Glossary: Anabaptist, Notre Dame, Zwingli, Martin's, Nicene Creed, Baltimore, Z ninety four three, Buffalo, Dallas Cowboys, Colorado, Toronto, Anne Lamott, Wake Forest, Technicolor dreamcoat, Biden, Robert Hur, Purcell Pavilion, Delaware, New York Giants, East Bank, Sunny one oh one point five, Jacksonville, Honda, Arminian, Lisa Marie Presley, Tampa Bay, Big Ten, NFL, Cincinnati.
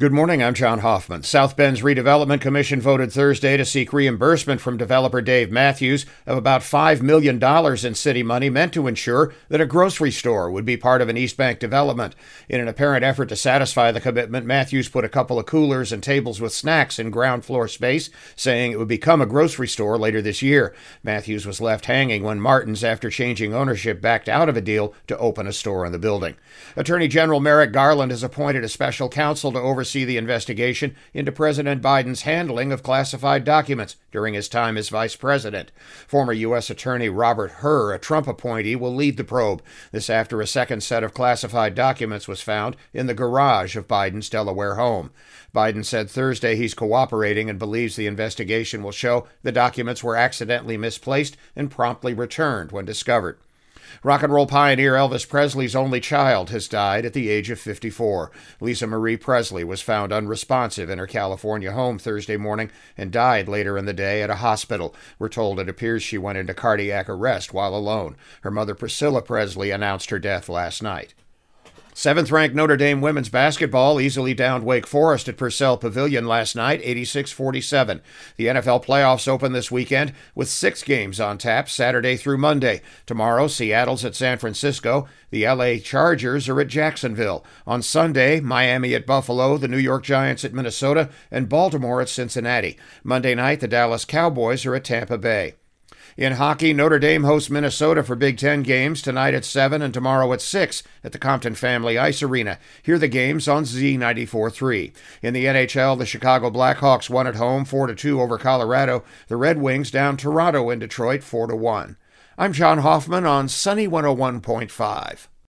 Good morning, I'm John Hoffman. South Bend's Redevelopment Commission voted Thursday to seek reimbursement from developer Dave Matthews of about $5 million in city money meant to ensure that a grocery store would be part of an East Bank development. In an apparent effort to satisfy the commitment, Matthews put a couple of coolers and tables with snacks in ground floor space, saying it would become a grocery store later this year. Matthews was left hanging when Martin's, after changing ownership, backed out of a deal to open a store in the building. Attorney General Merrick Garland has appointed a special counsel to oversee the investigation into President Biden's handling of classified documents during his time as vice president. Former U.S. Attorney Robert Hur, a Trump appointee, will lead the probe. This after a second set of classified documents was found in the garage of Biden's Delaware home. Biden said Thursday he's cooperating and believes the investigation will show the documents were accidentally misplaced and promptly returned when discovered. Rock and roll pioneer Elvis Presley's only child has died at the age of 54. Lisa Marie Presley was found unresponsive in her California home Thursday morning and died later in the day at a hospital. We're told it appears she went into cardiac arrest while alone. Her mother, Priscilla Presley, announced her death last night. Seventh-ranked Notre Dame women's basketball easily downed Wake Forest at Purcell Pavilion last night, 86-47. The NFL playoffs open this weekend with 6 games on tap Saturday through Monday. Tomorrow, Seattle's at San Francisco. The LA Chargers are at Jacksonville. On Sunday, Miami at Buffalo, the New York Giants at Minnesota, and Baltimore at Cincinnati. Monday night, the Dallas Cowboys are at Tampa Bay. In hockey, Notre Dame hosts Minnesota for Big Ten games tonight at 7 and tomorrow at 6 at the Compton Family Ice Arena. Hear the games on Z94.3. In the NHL, the Chicago Blackhawks won at home 4-2 over Colorado. The Red Wings down Toronto in Detroit 4-1. I'm John Hoffman on Sunny 101.5.